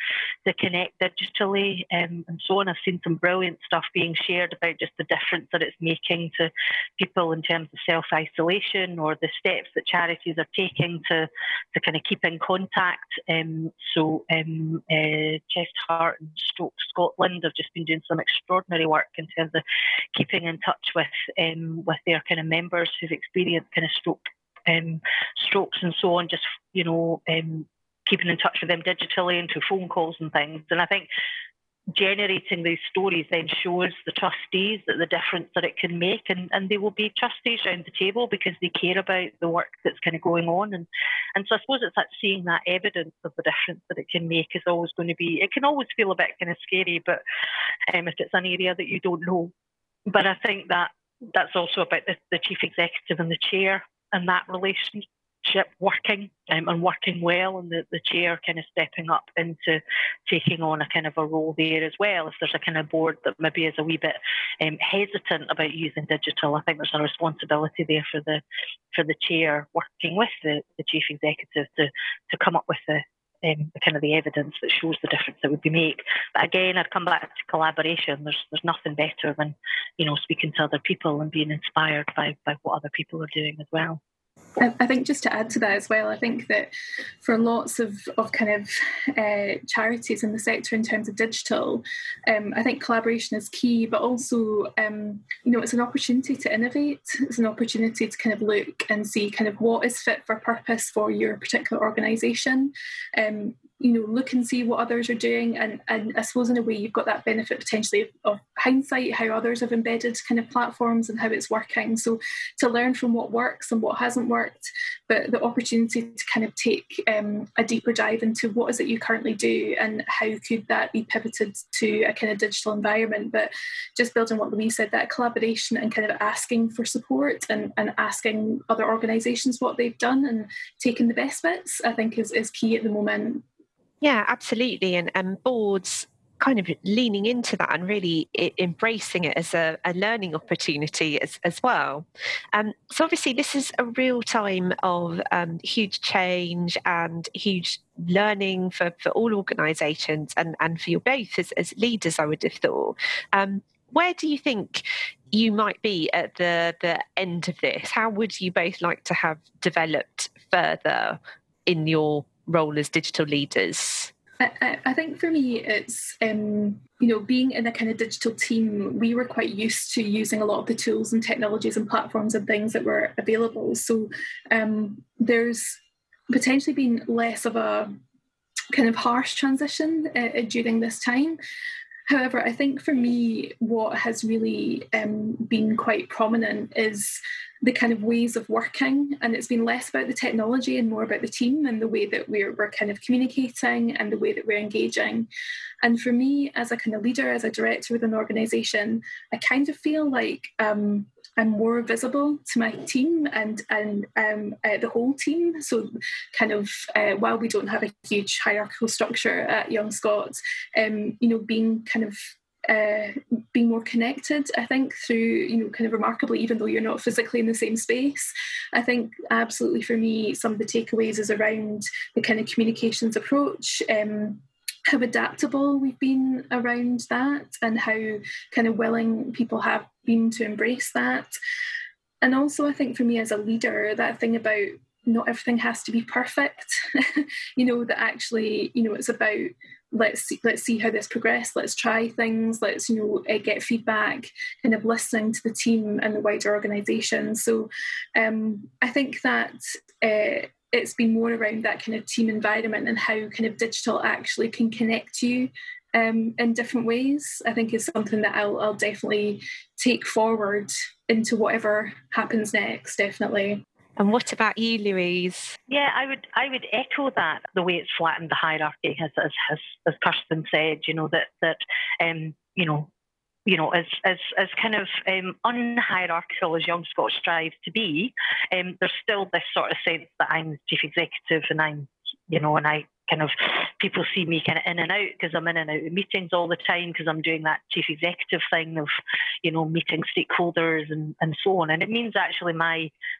connect digitally, and so on. I've seen some brilliant stuff being shared about just the difference that it's making to people in terms of self-isolation, or the steps that charities are taking to kind of keep in contact. Chest, Heart and Stroke Scotland have just been doing some extraordinary work in terms of keeping in touch with their kind of members who've experienced kind of strokes and so on, just keeping in touch with them digitally and through phone calls and things. And I think generating these stories then shows the trustees that the difference that it can make, and they will be trustees around the table because they care about the work that's kind of going on, and so I suppose it's that seeing that evidence of the difference that it can make is always going to be, it can always feel a bit kind of scary, but if it's an area that you don't know. But I think that's also about the chief executive and the chair and that relationship working, and working well, and the chair kind of stepping up into taking on a kind of a role there as well. If there's a kind of board that maybe is a wee bit hesitant about using digital, I think there's a responsibility there for the chair working with the chief executive to come up with the kind of the evidence that shows the difference that would be made. But again, I'd come back to collaboration. There's nothing better than speaking to other people and being inspired by what other people are doing as well. I think just to add to that as well, I think that for lots of kind of charities in the sector in terms of digital, I think collaboration is key, but also, it's an opportunity to innovate. It's an opportunity to kind of look and see kind of what is fit for purpose for your particular organisation. Look and see what others are doing, and I suppose in a way you've got that benefit potentially of hindsight, how others have embedded kind of platforms and how it's working, so to learn from what works and what hasn't worked, but the opportunity to kind of take a deeper dive into what is it you currently do and how could that be pivoted to a kind of digital environment. But just building what Louise said, that collaboration and kind of asking for support and asking other organisations what they've done and taking the best bits, I think is key at the moment. Yeah, absolutely. And boards kind of leaning into that and really embracing it as a learning opportunity as well. So obviously this is a real time of huge change and huge learning for all organisations and for you both as leaders, I would have thought. Where do you think you might be at the end of this? How would you both like to have developed further in your role as digital leaders? I think for me it's being in a kind of digital team, we were quite used to using a lot of the tools and technologies and platforms and things that were available, so there's potentially been less of a kind of harsh transition during this time. However, I think for me what has really been quite prominent is the kind of ways of working, and it's been less about the technology and more about the team and the way that we're kind of communicating and the way that we're engaging. And for me as a kind of leader, as a director with an organisation, I kind of feel like I'm more visible to my team and the whole team. So kind of while we don't have a huge hierarchical structure at Young Scot, being kind of being more connected, I think, through, kind of remarkably, even though you're not physically in the same space. I think absolutely for me, some of the takeaways is around the kind of communications approach, how adaptable we've been around that and how kind of willing people have been to embrace that. And also I think for me as a leader, that thing about not everything has to be perfect, that actually, it's about let's see how this progressed, let's try things, let's get feedback, kind of listening to the team and the wider organisation. So I think that it's been more around that kind of team environment and how kind of digital actually can connect you in different ways, I think is something that I'll definitely take forward into whatever happens next, definitely. And what about you, Louise? Yeah, I would echo that, the way it's flattened the hierarchy, as Kirsten said, as kind of unhierarchical as Young Scot strives to be, there's still this sort of sense that I'm the chief executive and I kind of, people see me kind of in and out because I'm in and out of meetings all the time because I'm doing that chief executive thing of, meeting stakeholders and so on. And it means actually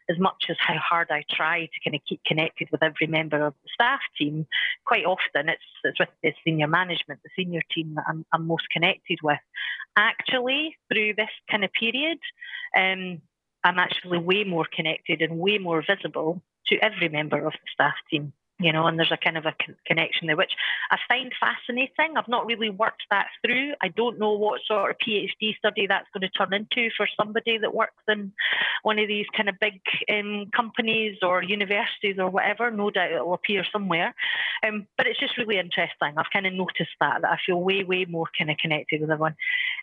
as much as how hard I try to kind of keep connected with every member of the staff team, quite often it's with the senior management, the senior team that I'm most connected with. Actually, through this kind of period, I'm actually way more connected and way more visible to every member of the staff team. And there's a kind of a connection there, which I find fascinating. I've not really worked that through. I don't know what sort of PhD study that's going to turn into for somebody that works in one of these kind of big companies or universities or whatever. No doubt it'll appear somewhere. But it's just really interesting. I've kind of noticed that I feel way, way more kind of connected with everyone.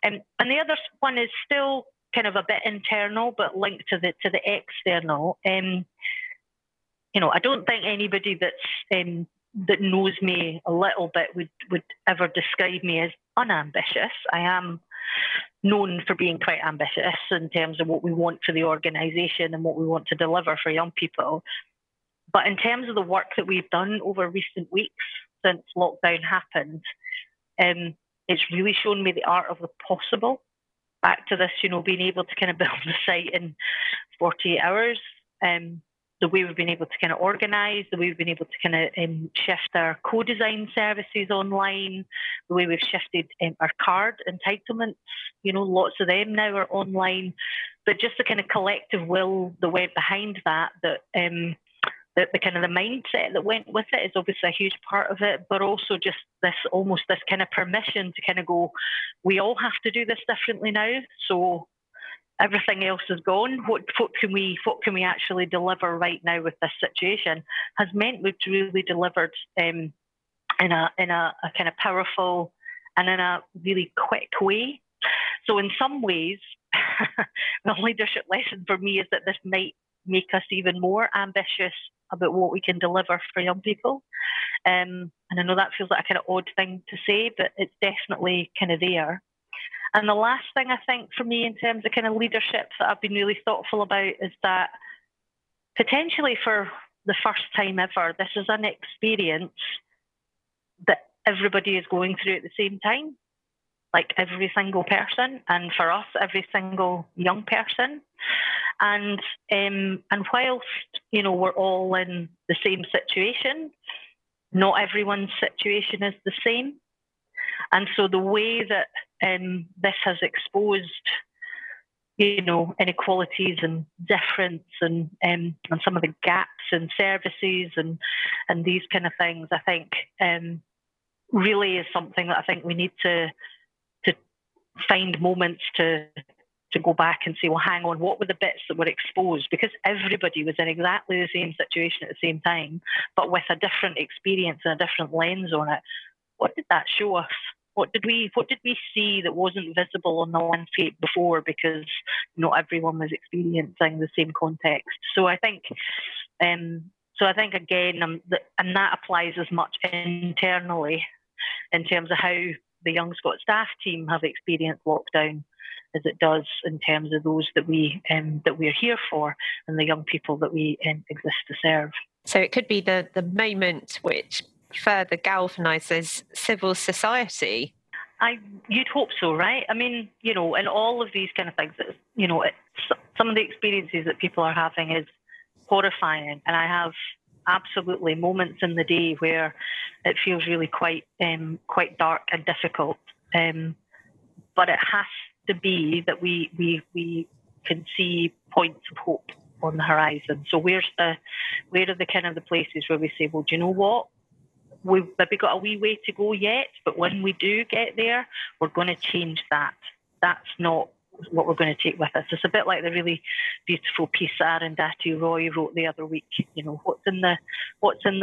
And the other one is still kind of a bit internal, but linked to the external. I don't think anybody that knows me a little bit would ever describe me as unambitious. I am known for being quite ambitious in terms of what we want for the organisation and what we want to deliver for young people. But in terms of the work that we've done over recent weeks since lockdown happened, it's really shown me the art of the possible. Back to this, being able to kind of build the site in 48 hours. The way we've been able to kind of organise, the way we've been able to kind of shift our co-design services online, the way we've shifted our card entitlements, lots of them now are online, but just the kind of collective will that went behind that the kind of the mindset that went with it is obviously a huge part of it, but also just this kind of permission to kind of go, we all have to do this differently now, so everything else is gone. What can we actually deliver right now with this situation? Has meant we've really delivered in a kind of powerful and in a really quick way. So in some ways, the leadership lesson for me is that this might make us even more ambitious about what we can deliver for young people. And I know that feels like a kind of odd thing to say, but it's definitely kind of there. And the last thing I think for me in terms of kind of leadership that I've been really thoughtful about is that potentially for the first time ever, this is an experience that everybody is going through at the same time, like every single person, and for us, every single young person. And whilst, we're all in the same situation, not everyone's situation is the same. And so the way that this has exposed, inequalities and difference and some of the gaps in services and these kind of things, I think really is something that I think we need to find moments to go back and say, well, hang on, what were the bits that were exposed? Because everybody was in exactly the same situation at the same time, but with a different experience and a different lens on it. What did that show us? What did we see that wasn't visible on the landscape before? Because not everyone was experiencing the same context. So I think again, and that applies as much internally in terms of how the Young Scot staff team have experienced lockdown as it does in terms of those that we're here for and the young people that we exist to serve. So it could be the moment which further galvanises civil society. You'd hope so, right? I mean, in all of these kind of things, some of the experiences that people are having is horrifying, and I have absolutely moments in the day where it feels really quite dark and difficult. But it has to be that we can see points of hope on the horizon. So where are the kind of the places where we say, well, do you know what? we've maybe got a wee way to go yet, but when we do get there, we're going to change that. That's not what we're going to take with us. It's a bit like the really beautiful piece that Arundhati Roy wrote the other week. You know, what's in the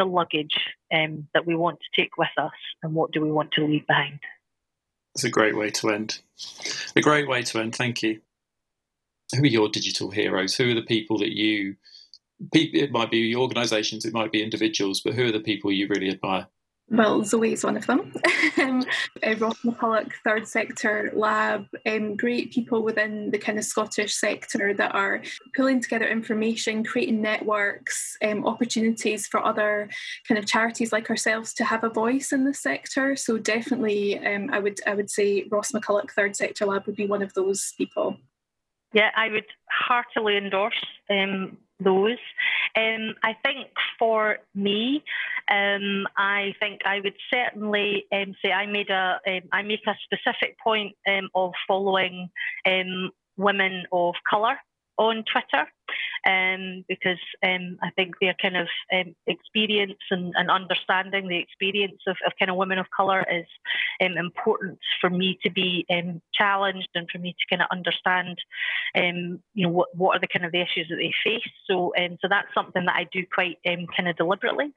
luggage that we want to take with us, and what do we want to leave behind? It's a great way to end. A great way to end. Thank you. Who are your digital heroes? Who are the people that you? It might be organisations, it might be individuals, but who are the people you really admire? Well, Zoe's one of them. Ross McCulloch, Third Sector Lab, great people within the kind of Scottish sector that are pulling together information, creating networks, opportunities for other kind of charities like ourselves to have a voice in the sector. So definitely, I would say Ross McCulloch, Third Sector Lab would be one of those people. Yeah, I would heartily endorse those. I think for me, I think I would certainly say I make a specific point of following women of colour on Twitter, because I think their kind of experience and understanding the experience of kind of women of colour is important for me to be challenged and for me to kind of understand, you know, what are the kind of the issues that they face. So that's something that I do quite kind of deliberately.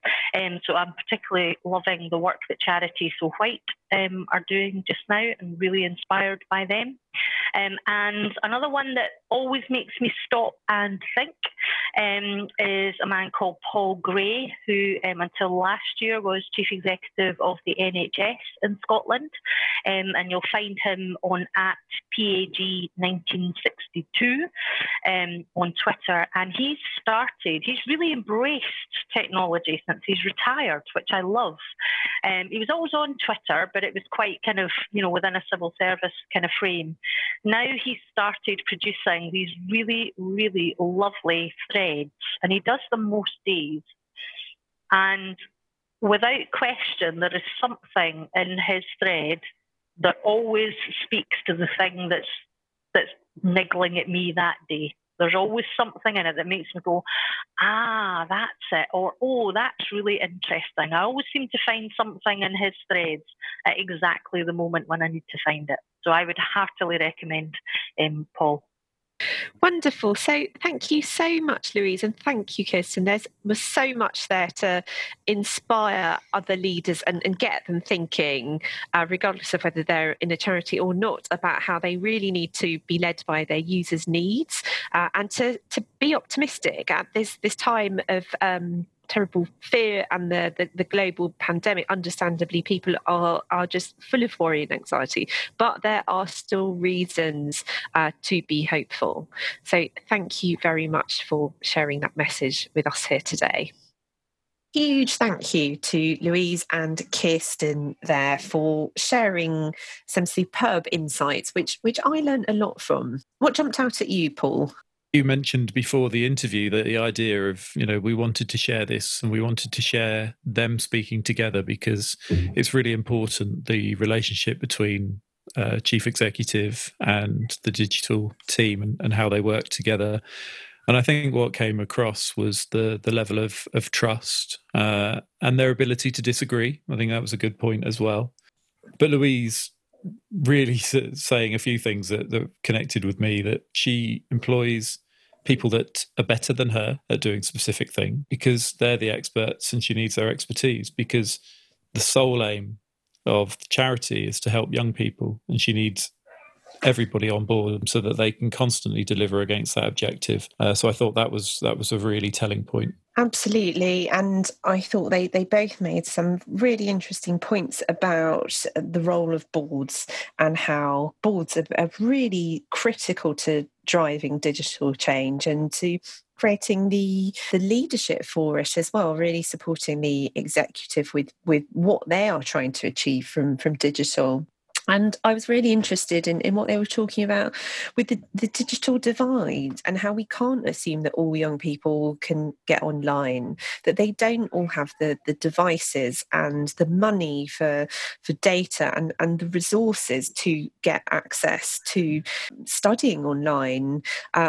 So I'm particularly loving the work that Charity So White are doing just now, and really inspired by them. And another one that always makes me stop and think is a man called Paul Gray, who until last year was Chief Executive of the NHS in Scotland. And you'll find him on @PAG1962 on Twitter. And he's really embraced technology since he's retired, which I love. He was always on Twitter, but it was quite kind of, you know, within a civil service kind of frame. Now he started producing these really, really lovely threads, and he does them most days. And without question, there is something in his thread that always speaks to the thing that's niggling at me that day. There's always something in it that makes me go, ah, that's it, or oh, that's really interesting. I always seem to find something in his threads at exactly the moment when I need to find it. So I would heartily recommend Paul. Wonderful. So thank you so much, Louise, and thank you, Kirsten. There was so much there to inspire other leaders and get them thinking, regardless of whether they're in a charity or not, about how they really need to be led by their users' needs, and to be optimistic at this time of terrible fear and the global pandemic. Understandably, people are just full of worry and anxiety, but there are still reasons to be hopeful. So thank you very much for sharing that message with us here today. Huge thank you to Louise and Kirsten there for sharing some superb insights, which I learned a lot from. What jumped out at you, Paul? You mentioned before the interview that the idea of, you know, we wanted to share this and we wanted to share them speaking together, because it's really important, the relationship between chief executive and the digital team and how they work together. And I think what came across was the level of trust and their ability to disagree. I think that was a good point as well. But Louise really saying a few things that connected with me, that she employs people that are better than her at doing specific thing because they're the experts and she needs their expertise, because the sole aim of the charity is to help young people, and she needs everybody on board so that they can constantly deliver against that objective. So I thought that was a really telling point. Absolutely. And I thought they both made some really interesting points about the role of boards and how boards are really critical to driving digital change and to creating the leadership for it as well, really supporting the executive with what they are trying to achieve from digital. And I was really interested in what they were talking about with the digital divide and how we can't assume that all young people can get online, that they don't all have the devices and the money for data and the resources to get access to studying online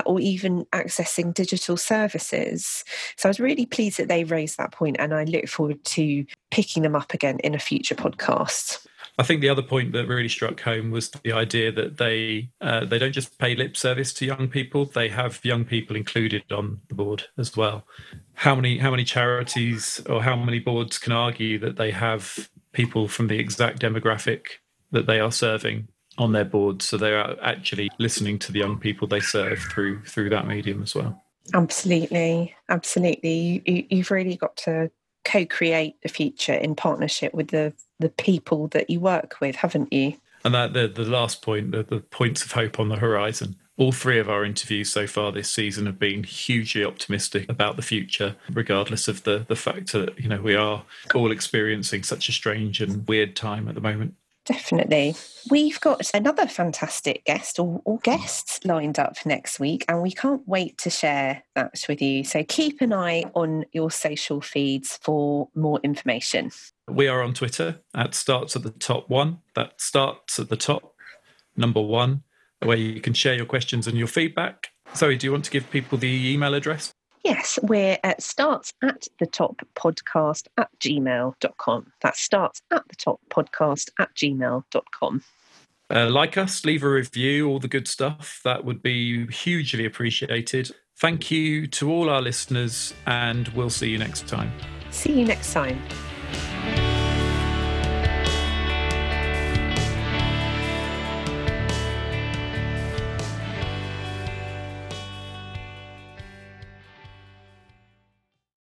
or even accessing digital services. So I was really pleased that they raised that point, and I look forward to picking them up again in a future podcast. I think the other point that really struck home was the idea that they don't just pay lip service to young people; they have young people included on the board as well. How many charities or how many boards can argue that they have people from the exact demographic that they are serving on their board? So they are actually listening to the young people they serve through that medium as well. Absolutely. You've really got to co-create the future in partnership with the people that you work with, haven't you? And that the last point, the points of hope on the horizon. All three of our interviews so far this season have been hugely optimistic about the future, regardless of the fact that, you know, we are all experiencing such a strange and weird time at the moment. Definitely. We've got another fantastic guest or guests lined up next week, and we can't wait to share that with you. So keep an eye on your social feeds for more information. We are on Twitter at @startsattheTop1. That starts at the top, number 1, where you can share your questions and your feedback. Zoe, do you want to give people the email address? Yes, we're at starts@thetoppodcast@gmail.com. That's starts@thetoppodcast@gmail.com. Like us, leave a review, all the good stuff. That would be hugely appreciated. Thank you to all our listeners, and we'll see you next time. See you next time.